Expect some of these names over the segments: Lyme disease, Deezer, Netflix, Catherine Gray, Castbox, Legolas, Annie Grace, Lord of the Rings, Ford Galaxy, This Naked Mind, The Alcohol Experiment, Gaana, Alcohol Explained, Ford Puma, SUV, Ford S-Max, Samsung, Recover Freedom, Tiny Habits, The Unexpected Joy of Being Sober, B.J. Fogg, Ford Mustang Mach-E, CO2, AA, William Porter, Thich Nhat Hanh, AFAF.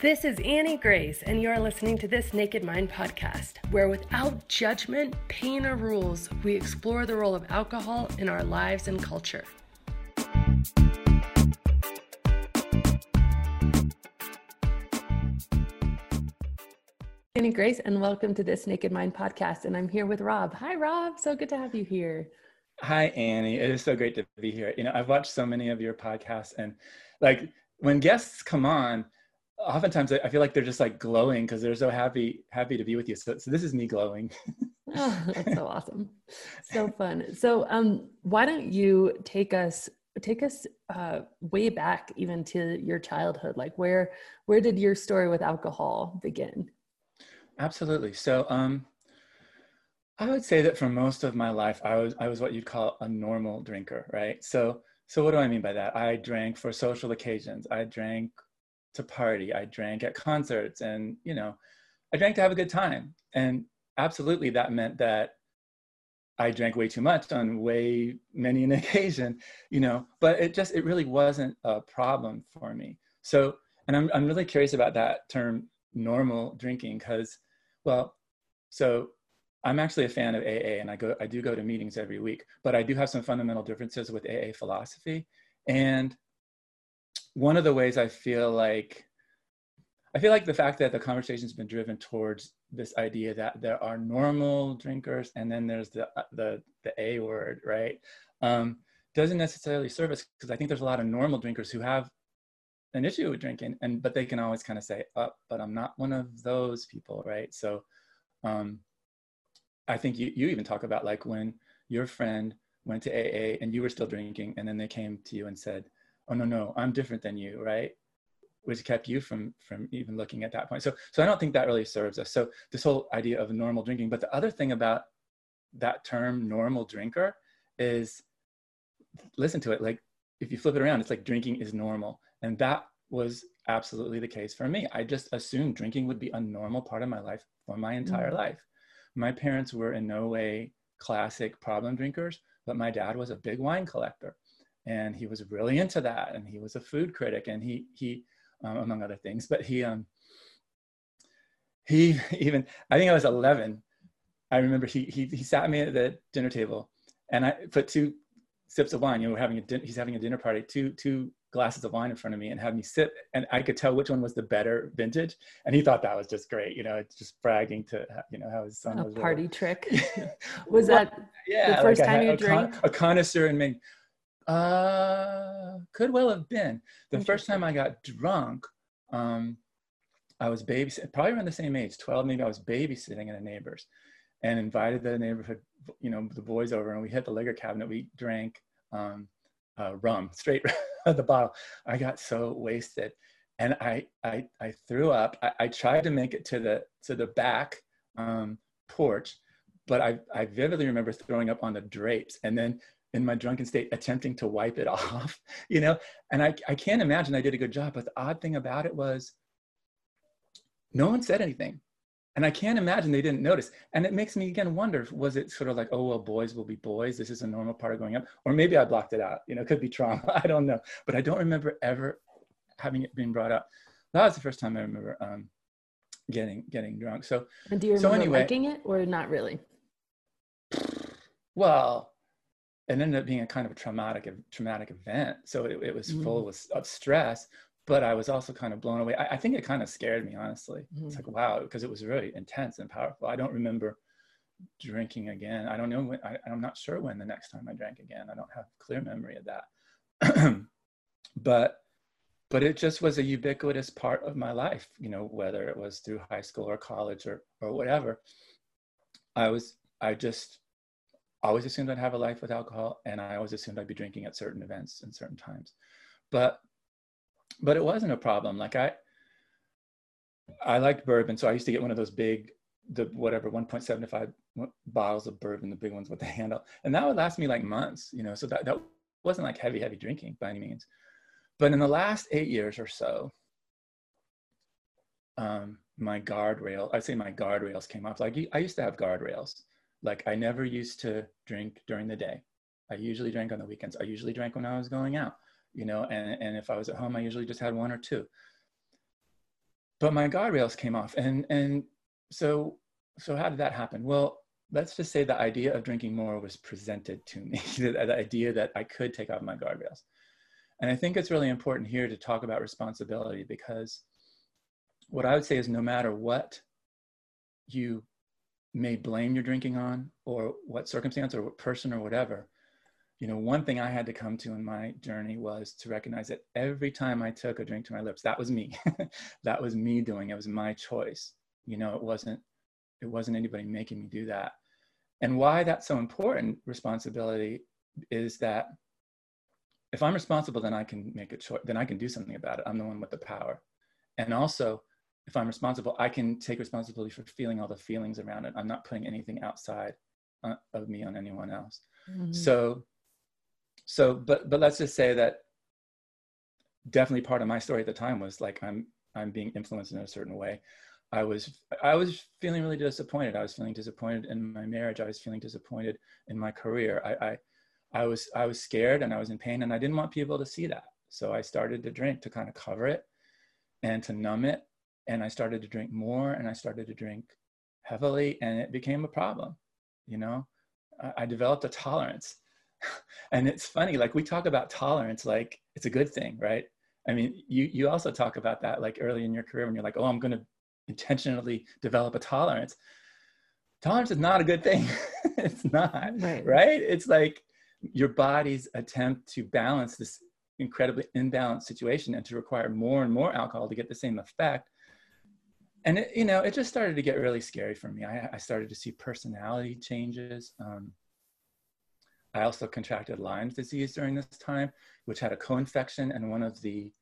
This is Annie Grace, and you're listening to This Naked Mind podcast, where without judgment, pain, or rules, we explore the role of alcohol in our lives and culture. Annie Grace, and welcome to This Naked Mind podcast, and I'm here with Rob. Hi, Rob. So good to have you here. Hi, Annie. It is so great to be here. You know, I've watched so many of your podcasts, and like when guests come on, oftentimes I feel like they're just like glowing because they're so happy to be with you. So this is me glowing. Oh, that's so awesome. So fun. So why don't you take us way back even to your childhood? Like where did your story with alcohol begin? Absolutely. So I would say that for most of my life, I was what you'd call a normal drinker, right? So what do I mean by that? I drank for social occasions. I drank to party. I drank at concerts, and you know, I drank to have a good time. And absolutely, that meant that I drank way too much on way many an occasion, you know. But it really wasn't a problem for me. So, and I'm really curious about that term normal drinking, because, well, so I'm actually a fan of AA, and I do go to meetings every week. But I do have some fundamental differences with AA philosophy, and one of the ways I feel like the fact that the conversation's been driven towards this idea that there are normal drinkers and then there's the A word, right? Doesn't necessarily serve us, because I think there's a lot of normal drinkers who have an issue with drinking, but they can always kind of say, oh, but I'm not one of those people, right? So I think you even talk about like when your friend went to AA and you were still drinking, and then they came to you and said, oh, no, I'm different than you, right? Which kept you from even looking at that point. So I don't think that really serves us. So this whole idea of normal drinking, but the other thing about that term normal drinker is, listen to it, like if you flip it around, it's like drinking is normal. And that was absolutely the case for me. I just assumed drinking would be a normal part of my life for my entire life. My parents were in no way classic problem drinkers, but my dad was a big wine collector. And he was really into that, and he was a food critic, and he among other things. But he even, I think I was 11. I remember he sat me at the dinner table, and I put two sips of wine. You know, he's having a dinner party, two glasses of wine in front of me, and had me sip, and I could tell which one was the better vintage. And he thought that was just great, you know, it's just bragging to, you know, how his son was a party little trick. Was that the first time you drank? A connoisseur in me. Could well have been. The first time I got drunk, I was babysitting, probably around the same age, 12, maybe. I was babysitting at a neighbor's and invited the neighborhood, you know, the boys over, and we hit the liquor cabinet. We drank rum, straight out of the bottle. I got so wasted, and I threw up. I tried to make it to the back porch, but I vividly remember throwing up on the drapes, and then in my drunken state, attempting to wipe it off, you know? And I can't imagine I did a good job, but the odd thing about it was no one said anything. And I can't imagine they didn't notice. And it makes me again wonder, was it sort of like, oh, well, boys will be boys. This is a normal part of growing up. Or maybe I blocked it out, you know, it could be trauma. I don't know, but I don't remember ever having it being brought up. That was the first time I remember getting drunk. So, and do you remember liking it or not really? Well, it ended up being a kind of a traumatic event. So it was full of stress, but I was also kind of blown away. I think it kind of scared me, honestly. It's like, wow, because it was really intense and powerful. I don't remember drinking again. I don't know when, I'm not sure when the next time I drank again. I don't have clear memory of that. But it just was a ubiquitous part of my life, you know, whether it was through high school or college or whatever. I always assumed I'd have a life with alcohol, and I always assumed I'd be drinking at certain events and certain times, but it wasn't a problem. Like I liked bourbon, so I used to get one of those big, 1.75 bottles of bourbon, the big ones with the handle, and that would last me like months, you know. So that wasn't like heavy drinking by any means, but in the last 8 years or so, my guardrails came off. Like I used to have guardrails. Like I never used to drink during the day. I usually drank on the weekends. I usually drank when I was going out, you know, and if I was at home, I usually just had one or two. But my guardrails came off. And so how did that happen? Well, let's just say the idea of drinking more was presented to me, the idea that I could take off my guardrails. And I think it's really important here to talk about responsibility, because what I would say is no matter what you may blame your drinking on, or what circumstance or what person or whatever, you know, one thing I had to come to in my journey was to recognize that every time I took a drink to my lips, that was me. That was me doing it. It was my choice. You know, it wasn't anybody making me do that. And why that's so important, responsibility, is that if I'm responsible, then I can make a choice, then I can do something about it. I'm the one with the power. And also, if I'm responsible, I can take responsibility for feeling all the feelings around it. I'm not putting anything outside of me on anyone else. Mm-hmm. So, but let's just say that definitely part of my story at the time was like, I'm being influenced in a certain way. I was feeling really disappointed. I was feeling disappointed in my marriage. I was feeling disappointed in my career. I was scared, and I was in pain, and I didn't want people to see that. So I started to drink to kind of cover it and to numb it. And I started to drink more, and I started to drink heavily, and it became a problem. You know, I developed a tolerance. And it's funny, like we talk about tolerance, like it's a good thing, right? I mean, you also talk about that like early in your career when you're like, oh, I'm going to intentionally develop a tolerance. Tolerance is not a good thing. It's not, right? It's like your body's attempt to balance this incredibly imbalanced situation and to require more and more alcohol to get the same effect. And it, you know, it just started to get really scary for me. I started to see personality changes. I also contracted Lyme's disease during this time, which had a co-infection, and one of the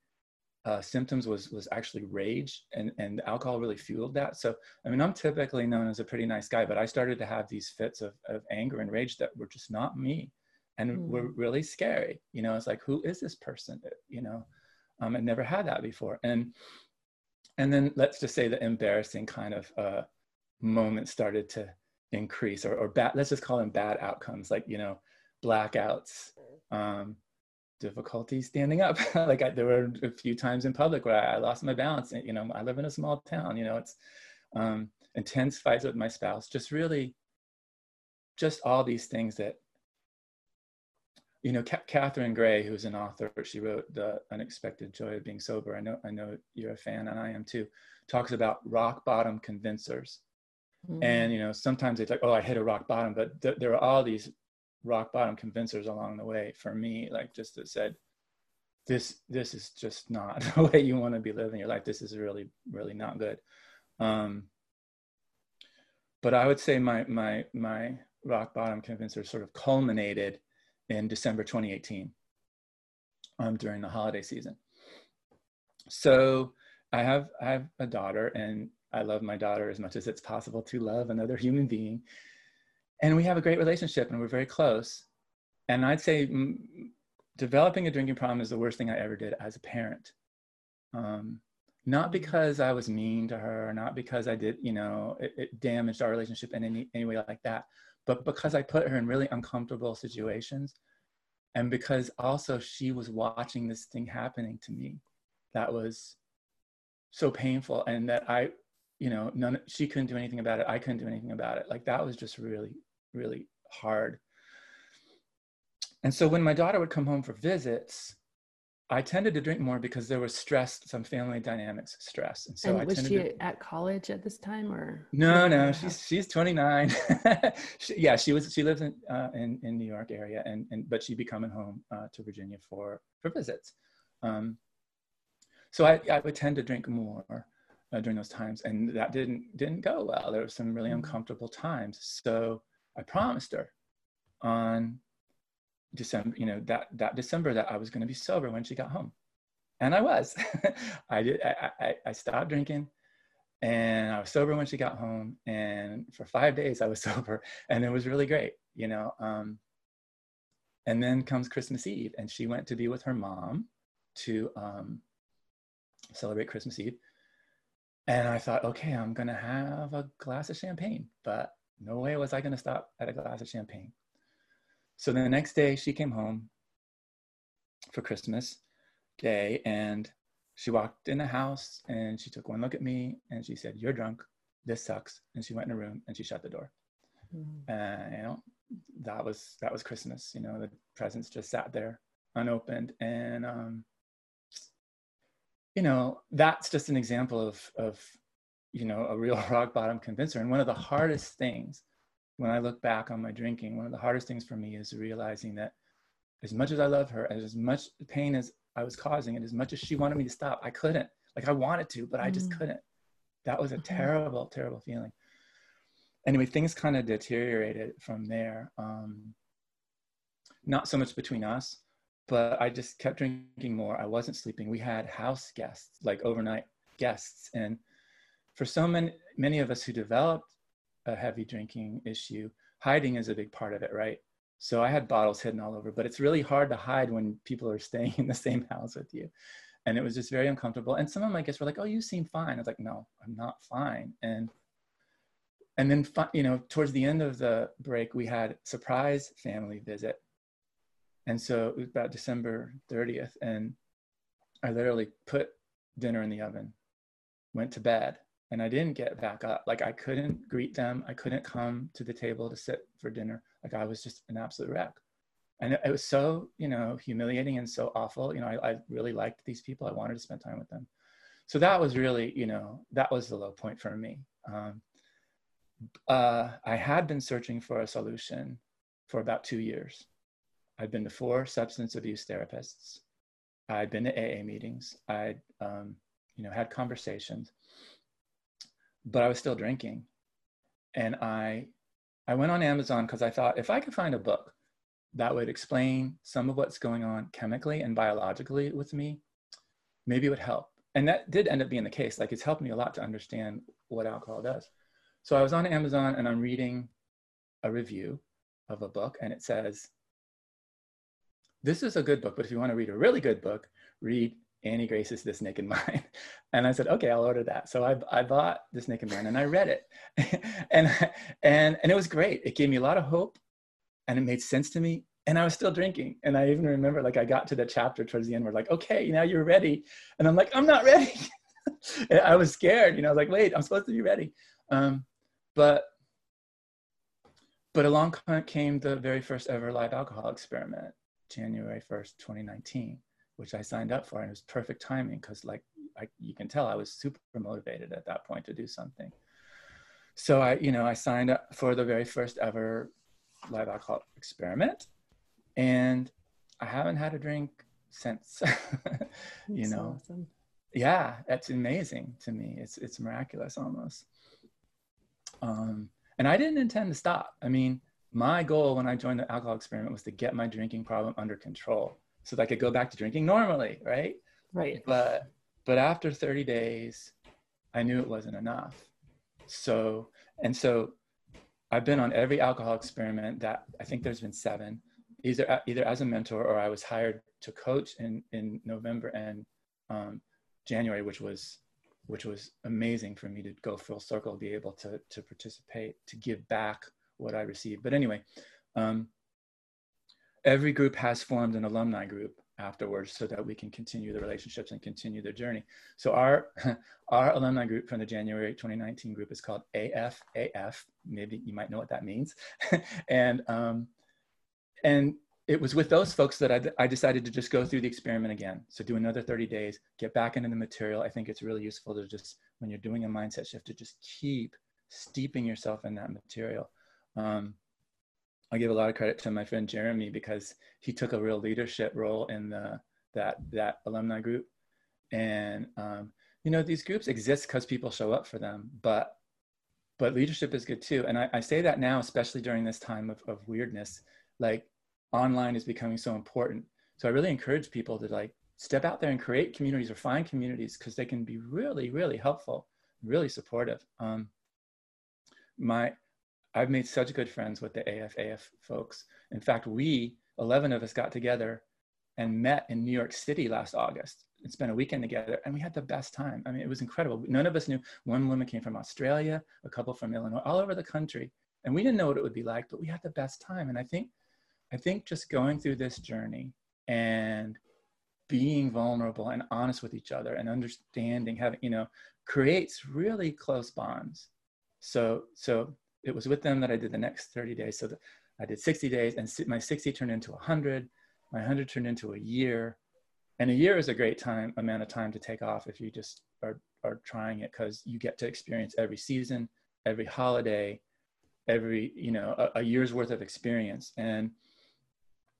symptoms was actually rage, and alcohol really fueled that. So, I mean, I'm typically known as a pretty nice guy, but I started to have these fits of anger and rage that were just not me, and were really scary. You know, it's like, who is this person? You know, I never had that before. And then let's just say the embarrassing kind of moment started to increase, or bad, let's just call them bad outcomes, like, you know, blackouts, difficulty standing up. Like there were a few times in public where I lost my balance. And, you know, I live in a small town, you know, it's intense fights with my spouse, just really, just all these things that, you know, Catherine Gray, who's an author, she wrote The Unexpected Joy of Being Sober. I know you're a fan, and I am too, talks about rock bottom convincers. Mm-hmm. And, you know, sometimes it's like, oh, I hit a rock bottom, but there are all these rock bottom convincers along the way for me, like just that said, this is just not the way you want to be living your life. This is really, really not good. But I would say my rock bottom convincers sort of culminated in December 2018 during the holiday season. So I have a daughter, and I love my daughter as much as it's possible to love another human being. And we have a great relationship, and we're very close. And I'd say developing a drinking problem is the worst thing I ever did as a parent. Not because I was mean to her, not because I did, you know, it damaged our relationship in any way like that, but because I put her in really uncomfortable situations. And because also she was watching this thing happening to me that was so painful, and that I, you know, she couldn't do anything about it. I couldn't do anything about it. Like that was just really, really hard. And so when my daughter would come home for visits, I tended to drink more because there was stress, some family dynamics stress. And so at college at this time, or? No, she's 29. She lives in New York area, but she'd be coming home to Virginia for visits. So I would tend to drink more during those times, and that didn't go well. There were some really uncomfortable times. So I promised her on December, you know, that December, that I was going to be sober when she got home, and I was. I stopped drinking, and I was sober when she got home, and for 5 days I was sober, and it was really great, you know. And then comes Christmas Eve, and she went to be with her mom to celebrate Christmas Eve. And I thought, okay, I'm going to have a glass of champagne, but no way was I going to stop at a glass of champagne. So the next day she came home for Christmas Day, and She walked in the house and she took one look at me and she said, "You're drunk. This sucks." And she went in her room and she shut the door. You know, that was Christmas. You know, the presents just sat there unopened. And, you know, that's just an example of, you know, a real rock bottom convincer. And one of the hardest things when I look back on my drinking, one of the hardest things for me is realizing that as much as I love her, as much pain as I was causing, and as much as she wanted me to stop, I couldn't. Like, I wanted to, but I just couldn't. That was a terrible, terrible feeling. Anyway, things kind of deteriorated from there. Not so much between us, but I just kept drinking more. I wasn't sleeping. We had house guests, like overnight guests. And for so many of us who developed a heavy drinking issue, hiding is a big part of it, right? So I had bottles hidden all over, but it's really hard to hide when people are staying in the same house with you. And it was just very uncomfortable. And some of my guests were like, "Oh, you seem fine." I was like, "No, I'm not fine." And then, you know, towards the end of the break, we had a surprise family visit. And so it was about December 30th. And I literally put dinner in the oven, went to bed, and I didn't get back up. Like, I couldn't greet them. I couldn't come to the table to sit for dinner. Like, I was just an absolute wreck. And it was so, you know, humiliating and so awful. You know, I really liked these people. I wanted to spend time with them. So that was really, you know, that was the low point for me. I had been searching for a solution for about 2 years. I'd been to 4 substance abuse therapists. I'd been to AA meetings. I'd, you know, had conversations, but I was still drinking. And I went on Amazon because I thought, if I could find a book that would explain some of what's going on chemically and biologically with me, maybe it would help. And that did end up being the case. Like, it's helped me a lot to understand what alcohol does. So I was on Amazon and I'm reading a review of a book, and it says, "This is a good book, but if you want to read a really good book, read Annie Grace's This Naked Mind." And I said, "Okay, I'll order that." So I bought This Naked Mind and I read it. and it was great. It gave me a lot of hope and it made sense to me. And I was still drinking. And I even remember, like, I got to the chapter towards the end where, like, "Okay, now you're ready." And I'm like, "I'm not ready." I was scared, you know, I was like, "Wait, I'm supposed to be ready." But along came the very first ever live alcohol experiment, January 1st, 2019, which I signed up for, and it was perfect timing because, like, you can tell I was super motivated at that point to do something. So I signed up for the very first ever live alcohol experiment, and I haven't had a drink since. You know, awesome. Yeah, that's amazing to me. It's miraculous almost. And I didn't intend to stop. I mean, my goal when I joined the alcohol experiment was to get my drinking problem under control so that I could go back to drinking normally, right? Right. But after 30 days, I knew it wasn't enough. So I've been on every alcohol experiment that, I think there's been 7, either as a mentor, or I was hired to coach in November and January, which was amazing for me to go full circle, be able to participate, to give back what I received. But anyway, every group has formed an alumni group afterwards so that we can continue the relationships and continue the journey. So our alumni group from the January 2019 group is called AFAF. Maybe you might know what that means. And it was with those folks that I decided to just go through the experiment again. So do another 30 days, get back into the material. I think it's really useful to just, when you're doing a mindset shift, to just keep steeping yourself in that material. I give a lot of credit to my friend Jeremy because he took a real leadership role in that alumni group. And, you know, these groups exist because people show up for them, but leadership is good too. And I say that now, especially during this time of weirdness, like, online is becoming so important. So I really encourage people to, like, step out there and create communities or find communities, because they can be really, really helpful, really supportive. I've made such good friends with the AFAF folks. In fact, we, 11 of us, got together and met in New York City last August and spent a weekend together. And we had the best time. I mean, it was incredible. None of us knew. One woman came from Australia, a couple from Illinois, all over the country. And we didn't know what it would be like, but we had the best time. And I think just going through this journey and being vulnerable and honest with each other and understanding, having, you know, creates really close bonds. So it was with them that I did the next 30 days. So I did 60 days, and my 60 turned into 100. My 100 turned into a year. And a year is a great amount of time to take off if you just are trying it, because you get to experience every season, every holiday, every, you know, a year's worth of experience. And,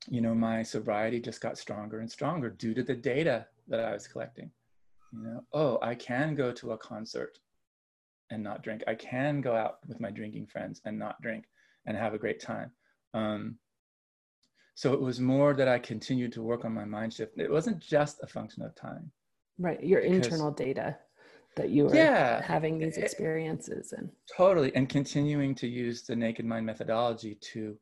you know, my sobriety just got stronger and stronger due to the data that I was collecting. You know, oh, I can go to a concert and not drink. I can go out with my drinking friends and not drink and have a great time. So it was more that I continued to work on my mind shift. It wasn't just a function of time. Right. Your internal data that you were having these experiences in. Totally. And continuing to use the Naked Mind methodology to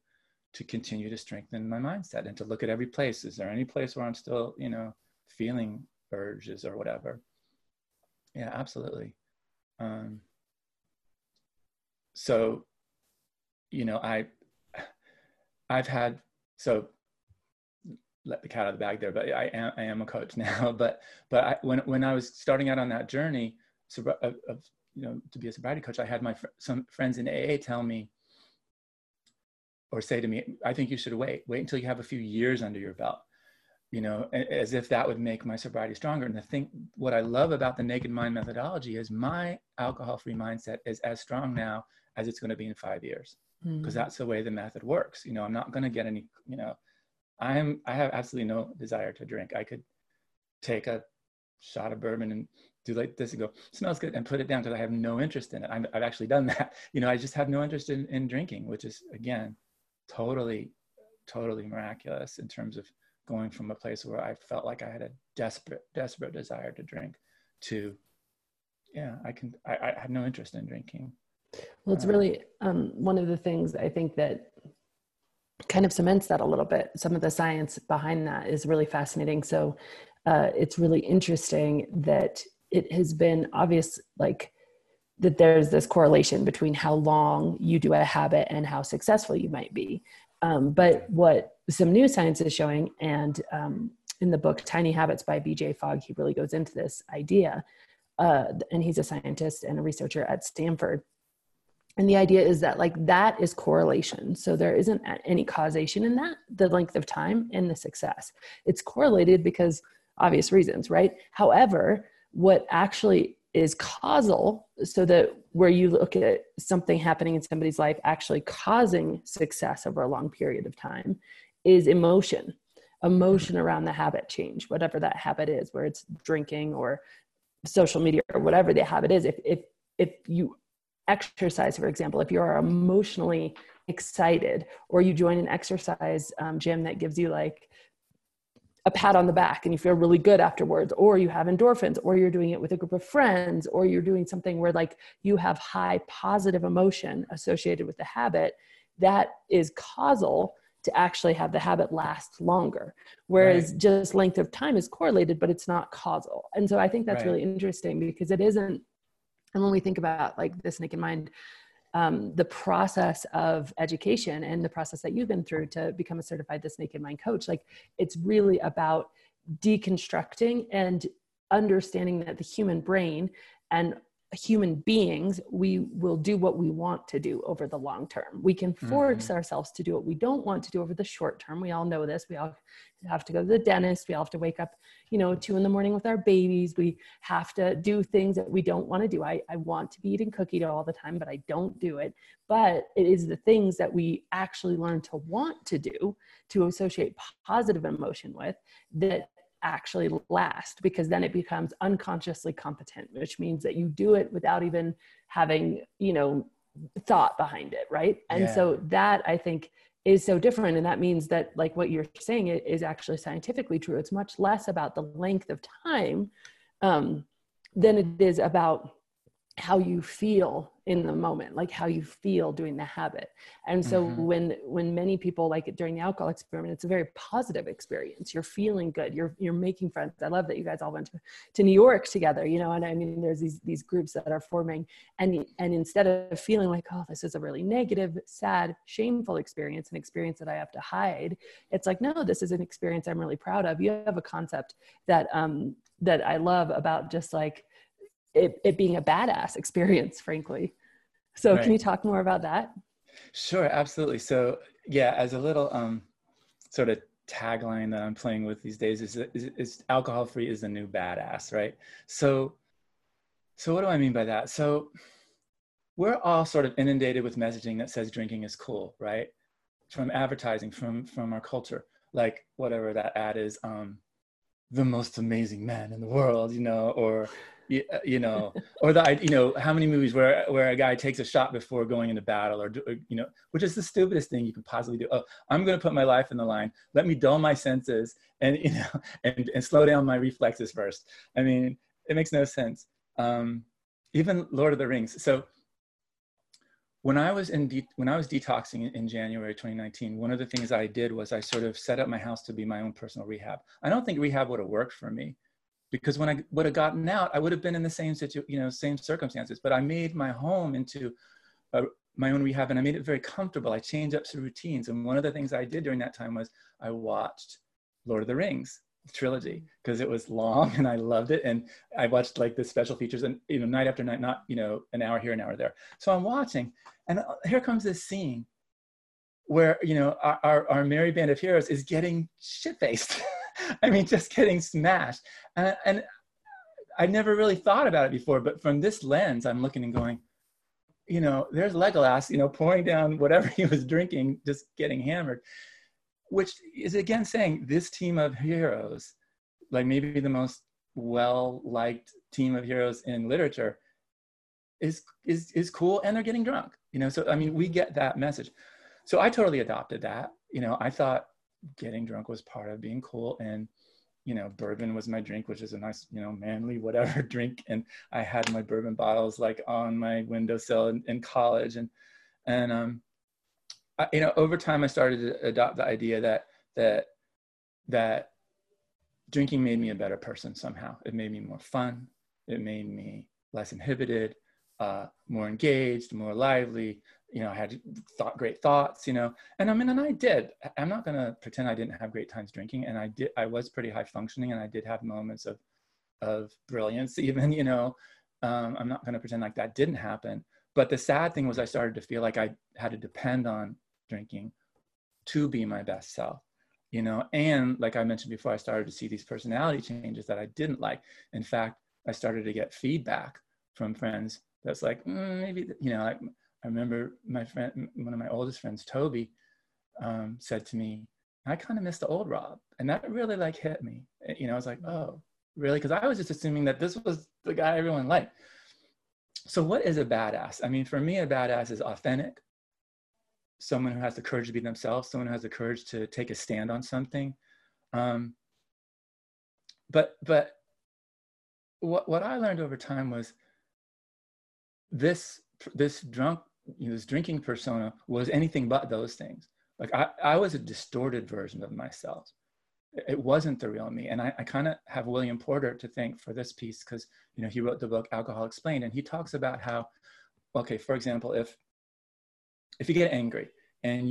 continue to strengthen my mindset and to look at every place. Is there any place where I'm still, you know, feeling urges or whatever? Yeah, absolutely. So, you know, I've let the cat out of the bag there, but I am a coach now. But when I was starting out on that journey of you know, to be a sobriety coach, I had my some friends in AA tell me or say to me, I think you should wait until you have a few years under your belt, you know, as if that would make my sobriety stronger. And what I love about the Naked Mind methodology is my alcohol-free mindset is as strong now as it's going to be in 5 years. Because that's the way the method works. You know, I'm not going to get any, you know, I have absolutely no desire to drink. I could take a shot of bourbon and do like this and go, smells good, and put it down because I have no interest in it. I've actually done that. You know, I just have no interest in drinking, which is, again, totally miraculous in terms of going from a place where I felt like I had a desperate desire to drink to, yeah, I have no interest in drinking. Well, it's really one of the things I think that kind of cements that a little bit. Some of the science behind that is really fascinating. So it's really interesting that it has been obvious, like, that there's this correlation between how long you do a habit and how successful you might be. But what some new science is showing, and in the book Tiny Habits by B.J. Fogg, he really goes into this idea. And he's a scientist and a researcher at Stanford. And the idea is that, like, that is correlation. So there isn't any causation in that, the length of time and the success. It's correlated because obvious reasons, right? However, what actually is causal, so that where you look at something happening in somebody's life actually causing success over a long period of time, is emotion around the habit change, whatever that habit is, where it's drinking or social media or whatever the habit is. If you exercise, for example, if you are emotionally excited, or you join an exercise gym that gives you like a pat on the back and you feel really good afterwards, or you have endorphins, or you're doing it with a group of friends, or you're doing something where, like, you have high positive emotion associated with the habit, that is causal to actually have the habit last longer. Whereas just length of time is correlated, but it's not causal. And so I think that's really interesting, because it isn't. And when we think about, like, this Naked Mind, the process of education and the process that you've been through to become a certified This Naked Mind coach, like, it's really about deconstructing and understanding that the human brain and human beings, we will do what we want to do over the long term. We can force ourselves to do what we don't want to do over the short term. We all know this. We all have to go to the dentist. We all have to wake up, you know, 2 a.m. with our babies. We have to do things that we don't want to do. I want to be eating cookie dough all the time, but I don't do it. But it is the things that we actually learn to want to do, to associate positive emotion with, that actually last, because then it becomes unconsciously competent, which means that you do it without even having, you know, thought behind it, right? And so that, I think, is so different. And that means that, like, what you're saying is actually scientifically true. It's much less about the length of time than it is about how you feel in the moment, like how you feel doing the habit. And so when many people, like during the alcohol experiment, it's a very positive experience. You're feeling good. You're making friends. I love that you guys all went to New York together, you know, and I mean, there's these groups that are forming, and instead of feeling like, oh, this is a really negative, sad, shameful experience, an experience that I have to hide. It's like, no, this is an experience I'm really proud of. You have a concept that, that I love about just like, it being a badass experience, frankly. So Can you talk more about that? Sure, absolutely. So yeah, as a little sort of tagline that I'm playing with these days is alcohol free is the new badass, right? So what do I mean by that? So we're all sort of inundated with messaging that says drinking is cool, right? From advertising, from our culture, like whatever that ad is, the most amazing man in the world, you know, or you know, or the, you know, how many movies where a guy takes a shot before going into battle, or, you know, which is the stupidest thing you can possibly do. Oh, I'm going to put my life in the line. Let me dull my senses and, you know, and slow down my reflexes first. I mean, it makes no sense. Even Lord of the Rings. So when I was detoxing in January 2019, one of the things I did was I sort of set up my house to be my own personal rehab. I don't think rehab would have worked for me, because when I would have gotten out, I would have been in the same same circumstances. But I made my home into my own rehab, and I made it very comfortable. I changed up some routines. And one of the things I did during that time was I watched Lord of the Rings trilogy, because it was long and I loved it. And I watched like the special features, and you know, night after night, not, you know, an hour here, an hour there. So I'm watching, and here comes this scene where, you know, our merry band of heroes is getting shit-faced. I mean, just getting smashed. And I never really thought about it before, but from this lens, I'm looking and going, you know, there's Legolas, you know, pouring down whatever he was drinking, just getting hammered, which is again saying this team of heroes, like maybe the most well-liked team of heroes in literature, is cool, and they're getting drunk, you know? So, I mean, we get that message. So I totally adopted that. You know, I thought getting drunk was part of being cool, and you know, bourbon was my drink, which is a nice, you know, manly whatever drink, and I had my bourbon bottles like on my windowsill in college, and you know, over time I started to adopt the idea that drinking made me a better person somehow. It made me more fun, it made me less inhibited, more engaged, more lively. You know, I had great thoughts, you know, and I mean, and I did. I'm not going to pretend I didn't have great times drinking, and I did. I was pretty high functioning, and I did have moments of brilliance even, you know. I'm not going to pretend like that didn't happen. But the sad thing was I started to feel like I had to depend on drinking to be my best self, you know. And like I mentioned before, I started to see these personality changes that I didn't like. In fact, I started to get feedback from friends that's like, maybe, you know, like, I remember one of my oldest friends, Toby, said to me, I kind of miss the old Rob. And that really like hit me. You know, I was like, oh, really? Because I was just assuming that this was the guy everyone liked. So what is a badass? I mean, for me, a badass is authentic. Someone who has the courage to be themselves, someone who has the courage to take a stand on something. But what I learned over time was this drunk, you know, this drinking persona was anything but those things. Like I was a distorted version of myself. It wasn't the real me. And I kind of have William Porter to thank for this piece, because, you know, he wrote the book Alcohol Explained, and he talks about how, okay, for example, if you get angry and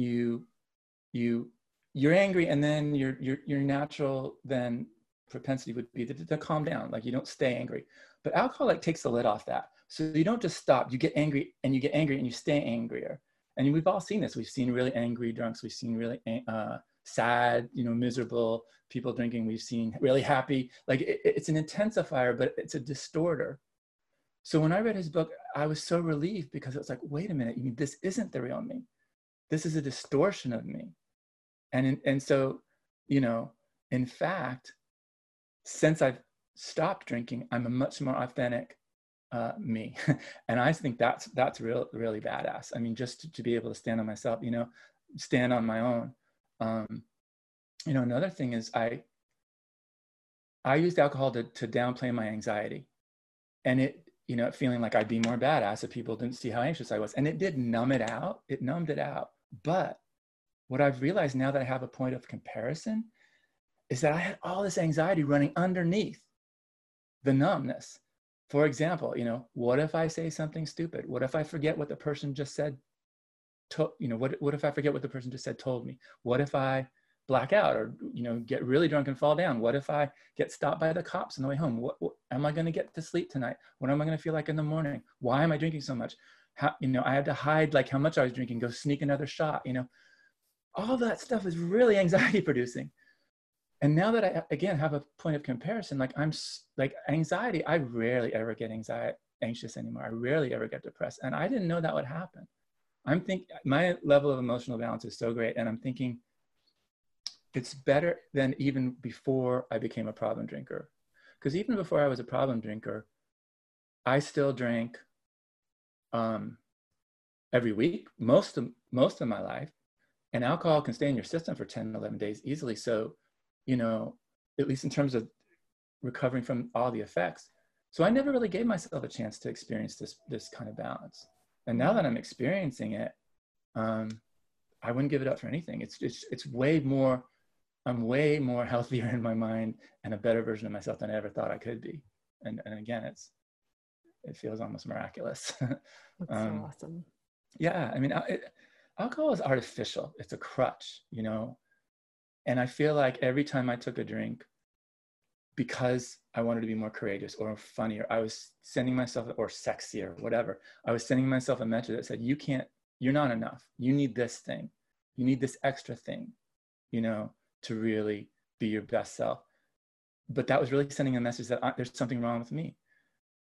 you're angry, and then your natural then propensity would be to calm down, like you don't stay angry. But alcohol like takes the lid off that. So you don't just stop, you get angry and you stay angrier. And we've all seen this. We've seen really angry drunks. We've seen really sad, you know, miserable people drinking. We've seen really happy. Like it's an intensifier, but it's a distorter. So when I read his book, I was so relieved, because it was like, wait a minute, this isn't the real me. This is a distortion of me. And so, you know, in fact, since I've stopped drinking, I'm a much more authentic me. And I think that's really badass. I mean, just to be able to stand on myself, you know, stand on my own. You know, another thing is I used alcohol to downplay my anxiety. And it you know, feeling like I'd be more badass if people didn't see how anxious I was. And it did numb it out. It numbed it out. But what I've realized now that I have a point of comparison is that I had all this anxiety running underneath the numbness. For example, you know, what if I say something stupid? What if I forget what the person just said? What if I forget what the person just said told me? What if I black out or, you know, get really drunk and fall down? What if I get stopped by the cops on the way home? What am I going to get to sleep tonight? What am I going to feel like in the morning? Why am I drinking so much? How, you know, I had to hide like how much I was drinking, go sneak another shot, you know, all that stuff is really anxiety producing. And now that I, again, have a point of comparison, like I'm like anxiety, I rarely ever get anxious anymore. I rarely ever get depressed. And I didn't know that would happen. I'm thinking my level of emotional balance is so great. And I'm thinking, it's better than even before I became a problem drinker. Because even before I was a problem drinker, I still drank every week, most of my life. And alcohol can stay in your system for 10, 11 days easily. So, you know, at least in terms of recovering from all the effects. So I never really gave myself a chance to experience this kind of balance. And now that I'm experiencing it, I wouldn't give it up for anything. It's way more, I'm way more healthier in my mind and a better version of myself than I ever thought I could be. And again, it feels almost miraculous. That's so awesome. Yeah, I mean, alcohol is artificial. It's a crutch, you know? And I feel like every time I took a drink, because I wanted to be more courageous or funnier, I was sending myself, or sexier, whatever, I was sending myself a message that said, you can't, you're not enough. You need this thing. You need this extra thing, you know, to really be your best self. But that was really sending a message that there's something wrong with me.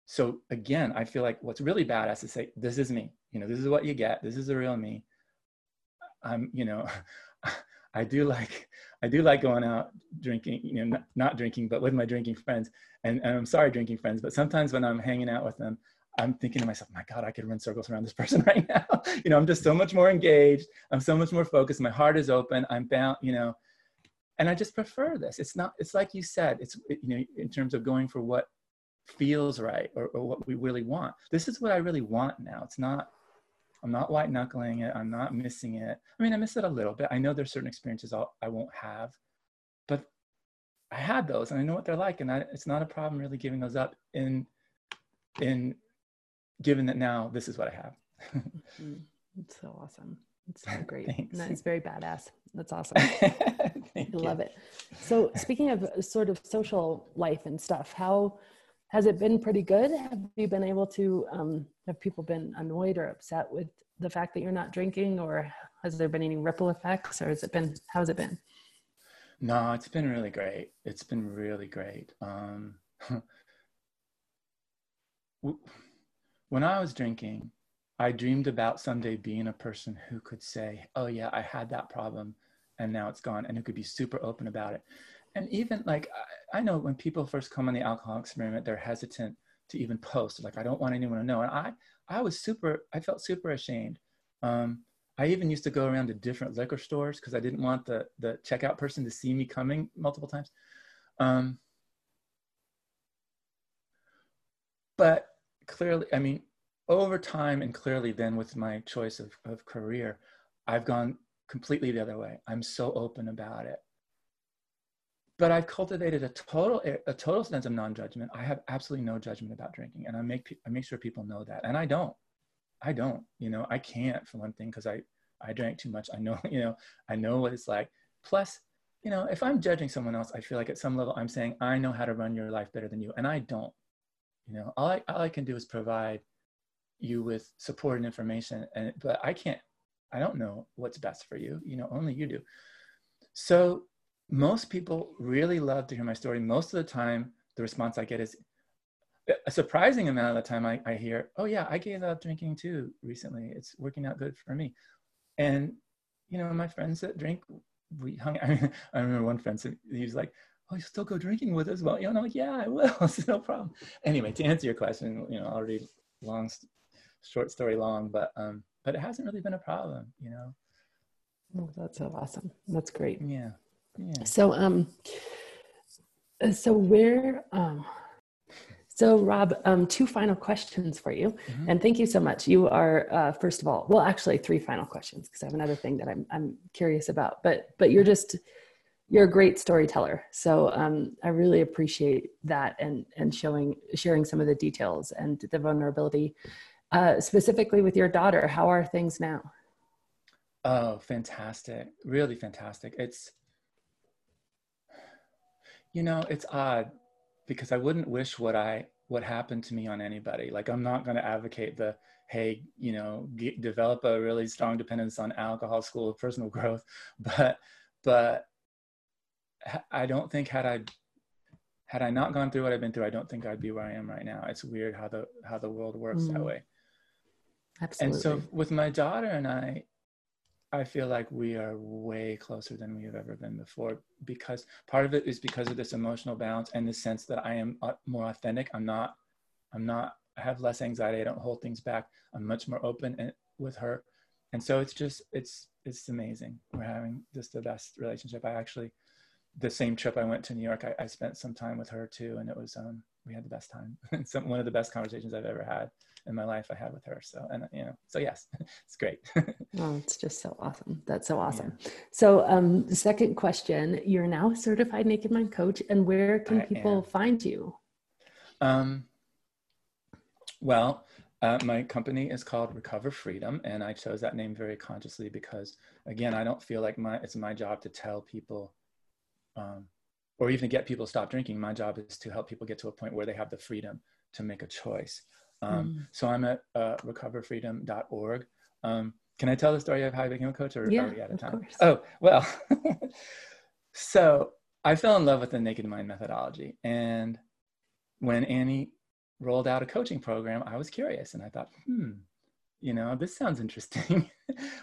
So again, I feel like what's really badass is say, this is me. You know, this is what you get. This is the real me. I'm, you know, I do like going out drinking, you know, not drinking, but with my drinking friends. And I'm sorry, drinking friends, but sometimes when I'm hanging out with them, I'm thinking to myself, my God, I could run circles around this person right now. You know, I'm just so much more engaged. I'm so much more focused. My heart is open. I'm bound, you know, and I just prefer this. It's not, it's like you said, it's, you know, in terms of going for what feels right or what we really want. This is what I really want now. It's not, I'm not white knuckling it. I'm not missing it. I mean, I miss it a little bit. I know there's certain experiences I won't have, but I had those and I know what they're like. And it's not a problem really giving those up given that now this is what I have. Mm-hmm. It's so awesome. It's so great. That is very badass. That's awesome. I love it. So speaking of sort of social life and stuff, how has it been? Pretty good? Have you been able to, have people been annoyed or upset with the fact that you're not drinking, or has there been any ripple effects, or how's it been? No, it's been really great. It's been really great. When I was drinking, I dreamed about someday being a person who could say, oh yeah, I had that problem and now it's gone, and who could be super open about it. And even like, I know when people first come on the Alcohol Experiment, they're hesitant to even post. Like, I don't want anyone to know. And I felt super ashamed. I even used to go around to different liquor stores because I didn't want the checkout person to see me coming multiple times. But clearly, I mean, over time and clearly then with my choice of career, I've gone completely the other way. I'm so open about it. But I've cultivated a total sense of non-judgment. I have absolutely no judgment about drinking, and I make sure people know that. And I don't, you know, I can't, for one thing, because I drank too much. I know, you know, I know what it's like. Plus, you know, if I'm judging someone else, I feel like at some level I'm saying, I know how to run your life better than you, and I don't. You know, all I can do is provide you with support and information, but I don't know what's best for you. You know, only you do. So most people really love to hear my story. Most of the time, the response I get is a surprising amount of the time I hear, oh yeah, I gave up drinking too recently. It's working out good for me. And, you know, my friends that drink, I remember one friend said, he was like, oh, you still go drinking with us? Well, you know, and I'm like, yeah, I will. It's no problem. Anyway, to answer your question, you know, already short story long, but it hasn't really been a problem, you know? Oh, that's so awesome. That's great. Yeah. Yeah. So, so where, So Rob, two final questions for you. Mm-hmm. And thank you so much. You are, first of all, well, actually three final questions, because I have another thing that I'm curious about, but you're a great storyteller. So I really appreciate that and sharing some of the details and the vulnerability, specifically with your daughter. How are things now? Oh, fantastic. Really fantastic. It's, you know, it's odd, because I wouldn't wish what happened to me on anybody. Like, I'm not going to advocate the, hey, you know, develop a really strong dependence on alcohol, school of personal growth. But I don't think had I not gone through what I've been through, I don't think I'd be where I am right now. It's weird how the world works that way. Absolutely. And so with my daughter and I feel like we are way closer than we have ever been before, because part of it is because of this emotional balance and the sense that I am more authentic. I have less anxiety. I don't hold things back. I'm much more open with her. And so it's amazing. We're having just the best relationship. The same trip I went to New York, I spent some time with her too. And it was, we had the best time. One of the best conversations I've ever had in my life I had with her. So, and you know, so yes, it's great. Oh, it's just so awesome. That's so awesome. Yeah. So the second question, you're now a certified Naked Mind coach, and where can people find you? My company is called Recover Freedom, and I chose that name very consciously because, again, I don't feel like it's my job to tell people or even get people to stop drinking. My job is to help people get to a point where they have the freedom to make a choice. So I'm at recoverfreedom.org. Can I tell the story of how I became a coach, or are we out of time? Of course. Oh, well, so I fell in love with the Naked Mind methodology. And when Annie rolled out a coaching program, I was curious, and I thought, you know, this sounds interesting.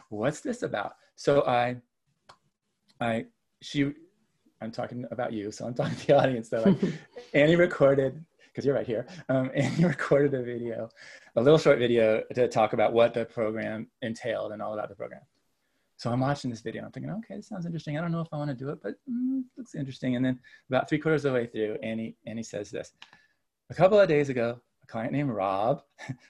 What's this about? So I'm talking about you, so I'm talking to the audience. So like, Annie recorded, because you're right here, Annie recorded a video, a little short video to talk about what the program entailed and all about the program. So I'm watching this video. I'm thinking, okay, this sounds interesting. I don't know if I want to do it, but it looks interesting. And then about three-quarters of the way through, Annie says this. A couple of days ago, a client named Rob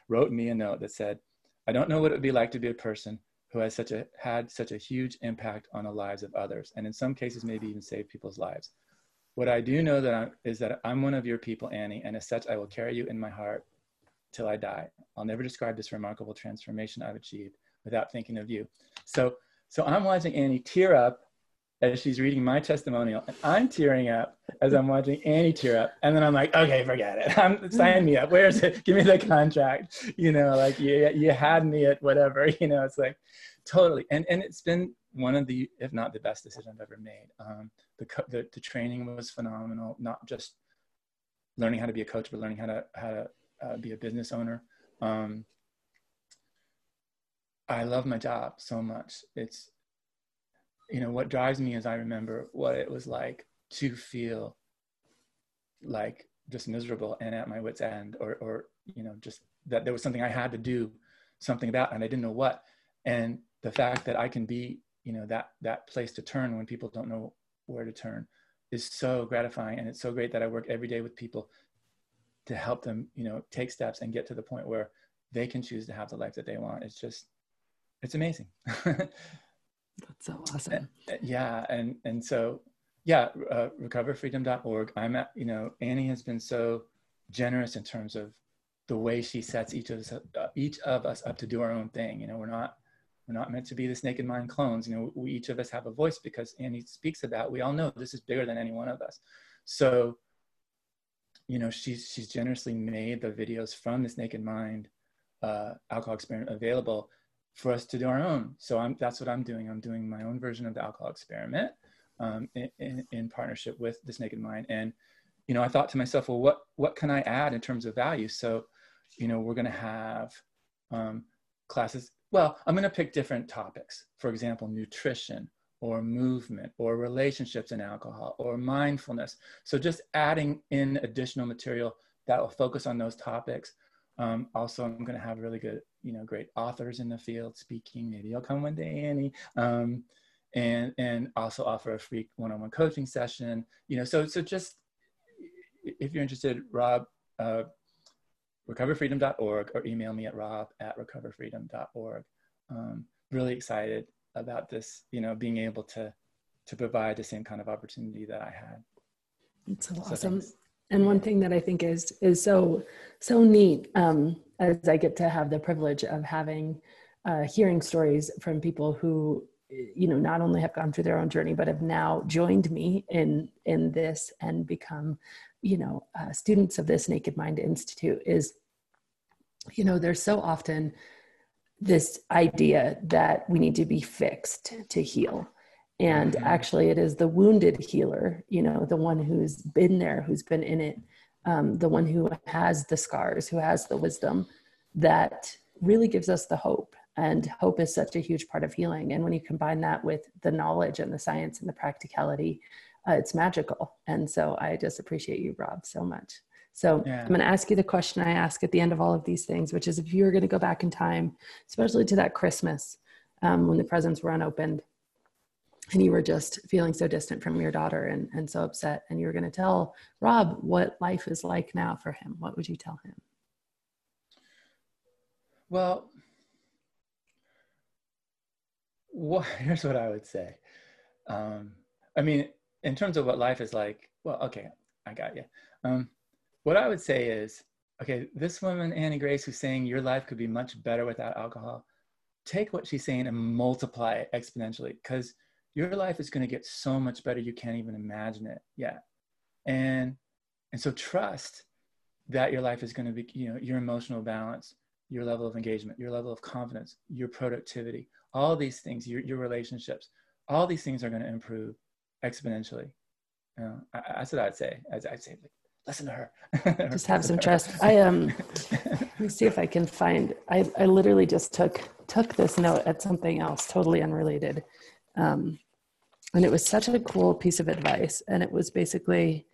wrote me a note that said, I don't know what it would be like to be a person who has had such a huge impact on the lives of others, and in some cases, maybe even save people's lives. What I do know is that I'm one of your people, Annie, and as such, I will carry you in my heart till I die. I'll never describe this remarkable transformation I've achieved without thinking of you. So I'm watching Annie tear up as she's reading my testimonial, and I'm tearing up as I'm watching Annie tear up. And then I'm like, okay, forget it. Sign me up. Where is it? Give me the contract. You know, like you had me at whatever, you know, it's like totally. And it's been one of the, if not the best decision I've ever made. The training was phenomenal, not just learning how to be a coach, but learning how to be a business owner. I love my job so much. It's, you know, what drives me is I remember what it was like to feel like just miserable and at my wit's end, or you know, just that there was something I had to do something about, and I didn't know what. And the fact that I can be, you know, that place to turn when people don't know where to turn is so gratifying. And it's so great that I work every day with people to help them, you know, take steps and get to the point where they can choose to have the life that they want. It's just, it's amazing. That's so awesome. Yeah. And so, yeah, recoverfreedom.org. I'm at, you know, Annie has been so generous in terms of the way she sets each of us up to do our own thing. You know, we're not meant to be this Naked Mind clones. You know, we each of us have a voice because Annie speaks about, we all know this is bigger than any one of us. So, you know, she's generously made the videos from this Naked Mind alcohol experiment available for us to do our own. So that's what I'm doing. I'm doing my own version of the alcohol experiment in partnership with This Naked Mind. And, you know, I thought to myself, well, what can I add in terms of value? So, you know, we're going to have classes. Well, I'm going to pick different topics. For example, nutrition or movement or relationships and alcohol or mindfulness. So just adding in additional material that will focus on those topics. Also, I'm going to have really good, you know, great authors in the field speaking. Maybe you'll come one day, Annie. And also offer a free one-on-one coaching session. You know, so just if you're interested, Rob, recoverfreedom.org or email me at rob@recoverfreedom.org. Really excited about this, you know, being able to provide the same kind of opportunity that I had. It's so awesome. Thanks. And one thing that I think is so neat, as I get to have the privilege of having, hearing stories from people who, you know, not only have gone through their own journey, but have now joined me in this and become, you know, students of this Naked Mind Institute, is, you know, there's so often this idea that we need to be fixed to heal. And actually it is the wounded healer, you know, the one who's been there, who's been in it, the one who has the scars, who has the wisdom, that really gives us the hope. And hope is such a huge part of healing. And when you combine that with the knowledge and the science and the practicality, it's magical. And so I just appreciate you, Rob, so much. So yeah. I'm going to ask you the question I ask at the end of all of these things, which is, if you were going to go back in time, especially to that Christmas, when the presents were unopened, and you were just feeling so distant from your daughter and so upset, and you were going to tell Rob what life is like now for him, what would you tell him? Well, here's what I would say. I mean, in terms of what life is like, well, okay, I got you. What I would say is, okay, this woman, Annie Grace, who's saying your life could be much better without alcohol, take what she's saying and multiply it exponentially, because your life is going to get so much better you can't even imagine it yet. And so trust that your life is going to be, you know, your emotional balance, your level of engagement, your level of confidence, your productivity, all these things, your relationships, all these things are going to improve exponentially. You know, that's what I'd say. I'd say, listen to her. Just have some trust. Let me see if I can find, I literally just took this note at something else totally unrelated. And it was such a cool piece of advice. And it was basically,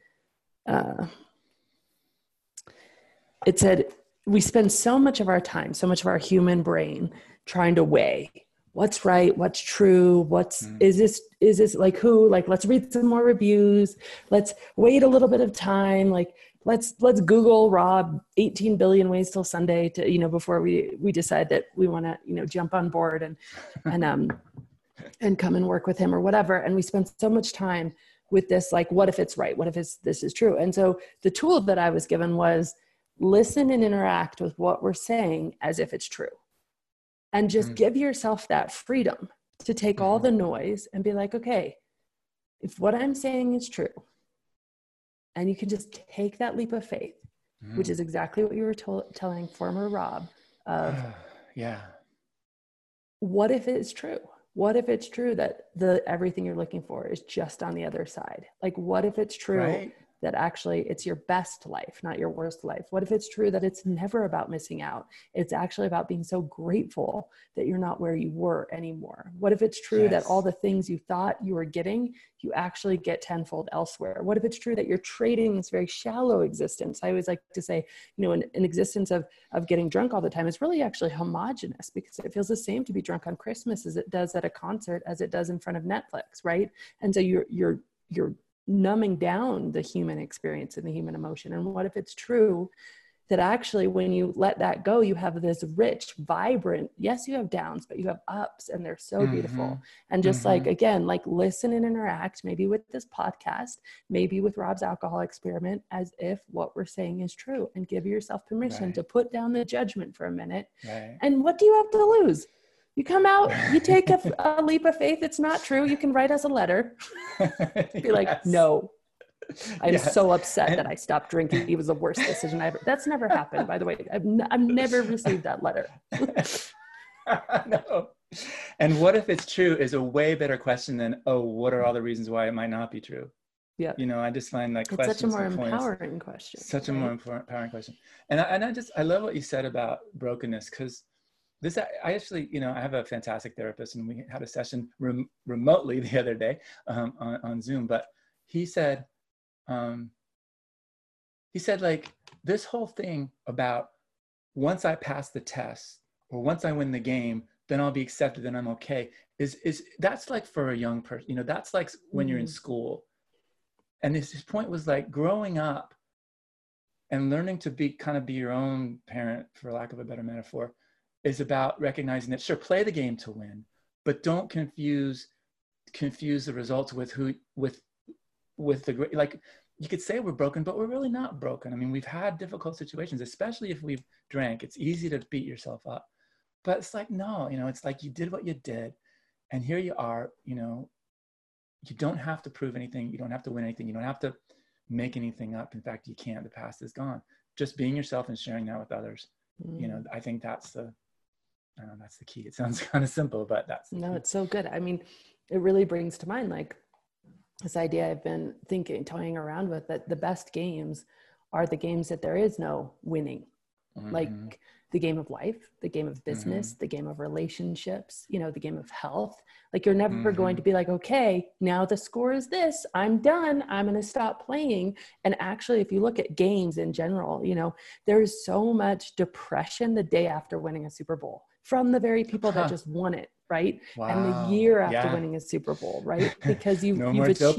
it said, we spend so much of our time, so much of our human brain trying to weigh what's right, what's true, is this like who, like, let's read some more reviews. Let's wait a little bit of time. Like, let's Google Rob 18 billion ways till Sunday to, you know, before we decide that we want to, you know, jump on board and come and work with him or whatever. And we spend so much time with this, like, what if it's right? What if this is true? And so the tool that I was given was listen and interact with what we're saying as if it's true. And just give yourself that freedom to take all the noise and be like, okay, if what I'm saying is true, and you can just take that leap of faith, which is exactly what you were telling former Rob of, yeah. What if it's true? What if it's true that everything you're looking for is just on the other side? Like, what if it's true that actually it's your best life, not your worst life? What if it's true that it's never about missing out? It's actually about being so grateful that you're not where you were anymore. What if it's true that all the things you thought you were getting, you actually get tenfold elsewhere? What if it's true that you're trading this very shallow existence? I always like to say, you know, an existence of getting drunk all the time is really actually homogenous, because it feels the same to be drunk on Christmas as it does at a concert, as it does in front of Netflix, right? And so you're numbing down the human experience and the human emotion. And what if it's true that actually when you let that go, you have this rich, vibrant, yes, you have downs, but you have ups, and they're so beautiful. And just like, again, like, listen and interact, maybe with this podcast, maybe with Rob's alcohol experiment, as if what we're saying is true, and give yourself permission to put down the judgment for a minute. And what do you have to lose? You come out, you take a leap of faith. It's not true. You can write us a letter. Be like, no, I'm so upset that I stopped drinking. It was the worst decision I ever. That's never happened, by the way. I've never received that letter. No. And what if it's true is a way better question than, oh, what are all the reasons why it might not be true? Yeah. You know, I just find that question such a more empowering question. Such a more empowering question. And I love what you said about brokenness, because this, I actually, you know, I have a fantastic therapist, and we had a session remotely the other day on Zoom, but he said like, this whole thing about once I pass the test, or once I win the game, then I'll be accepted, then I'm okay, is that's like for a young person, you know, that's like when you're in school. And his point was like, growing up, And learning to be kind of be your own parent, for lack of a better metaphor, is about recognizing that, sure, play the game to win, but don't confuse the results with who, with the, like, you could say we're broken, but we're really not broken. I mean, we've had difficult situations, especially if we've drank. It's easy to beat yourself up, but it's like, no, you know, it's like you did what you did, and here you are, you know, you don't have to prove anything. You don't have to win anything. You don't have to make anything up. In fact, you can't, the past is gone. Just being yourself and sharing that with others. Mm. You know, I think that's the, I don't know, that's the key. It sounds kind of simple, but that's the key. It's so good. I mean, it really brings to mind, like, this idea I've been thinking, toying around with, that the best games are the games that there is no winning. Mm-hmm. Like the game of life, the game of business, mm-hmm. the game of relationships, you know, the game of health. Like you're never mm-hmm. going to be like, okay, now the score is this, I'm done, I'm going to stop playing. And actually, if you look at games in general, you know, there is so much depression the day after winning a Super Bowl from the very people that just won it. Right. Wow. And the year after winning a Super Bowl, right? Because you, no, you've achieved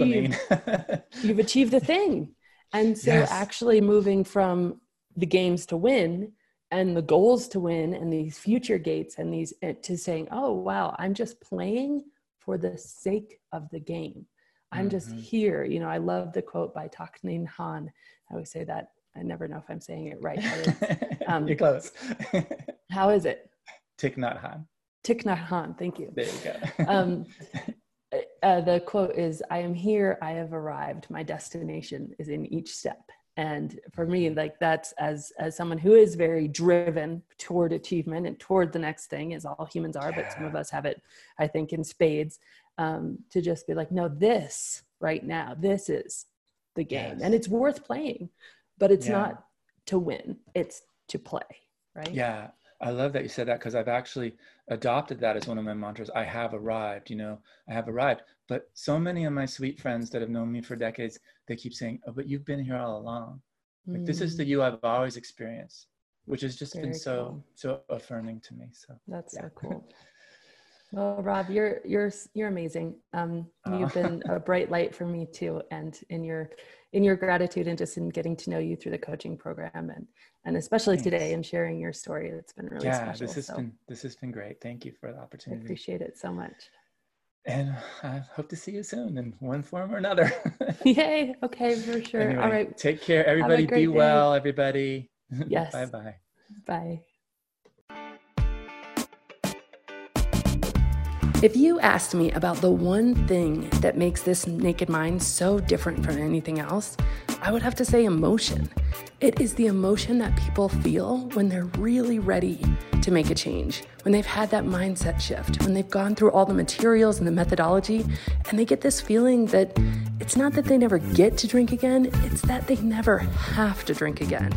the thing. And so actually moving from the games to win and the goals to win and these future gates and these to saying, oh, wow, I'm just playing for the sake of the game. I'm just here. You know, I love the quote by Thich Nhat Hanh. I always say that. I never know if I'm saying it right. You're close. How is it? Thich Nhat Hanh. Thich Nhat Hanh, thank you. There you go. The quote is, I am here, I have arrived, my destination is in each step. And for me, like that's, as someone who is very driven toward achievement and toward the next thing, as all humans are, but some of us have it, I think, in spades, to just be like, no, this right now, this is the game. And it's worth playing, but it's not to win, it's to play, right? Yeah. I love that you said that, because I've actually adopted that as one of my mantras. I have arrived, you know, I have arrived. But so many of my sweet friends that have known me for decades, they keep saying, oh, but you've been here all along. Like, this is the you I've always experienced, which has just been so affirming to me. So that's so cool. Well, Rob, you're amazing. You've been a bright light for me too. And in your gratitude and just in getting to know you through the coaching program and especially today and sharing your story, it's been really special. This has been great. Thank you for the opportunity. I appreciate it so much. And I hope to see you soon in one form or another. Yay. Okay, for sure. Anyway, all right. Take care, everybody. Be well, everybody. Yes. Bye-bye. Bye. If you asked me about the one thing that makes This Naked Mind so different from anything else, I would have to say emotion. It is the emotion that people feel when they're really ready to make a change, when they've had that mindset shift, when they've gone through all the materials and the methodology, and they get this feeling that it's not that they never get to drink again, it's that they never have to drink again.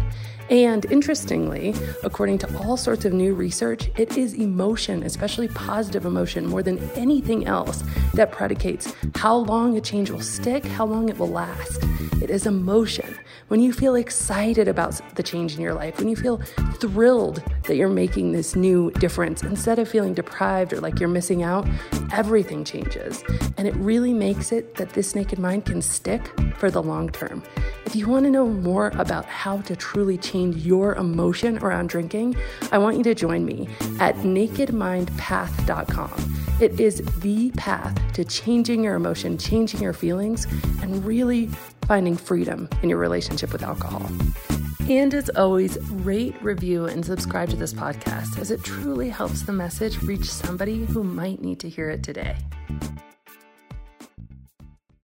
And interestingly, according to all sorts of new research, it is emotion, especially positive emotion, more than anything else that predicates how long a change will stick, how long it will last. It is emotion. When you feel excited about the change in your life, when you feel thrilled that you're making this new difference, instead of feeling deprived or like you're missing out, everything changes. And it really makes it that This Naked Mind can stick for the long term. If you want to know more about how to truly change your emotion around drinking, I want you to join me at nakedmindpath.com. It is the path to changing your emotion, changing your feelings, and really finding freedom in your relationship with alcohol. And as always, rate, review, and subscribe to this podcast, as it truly helps the message reach somebody who might need to hear it today.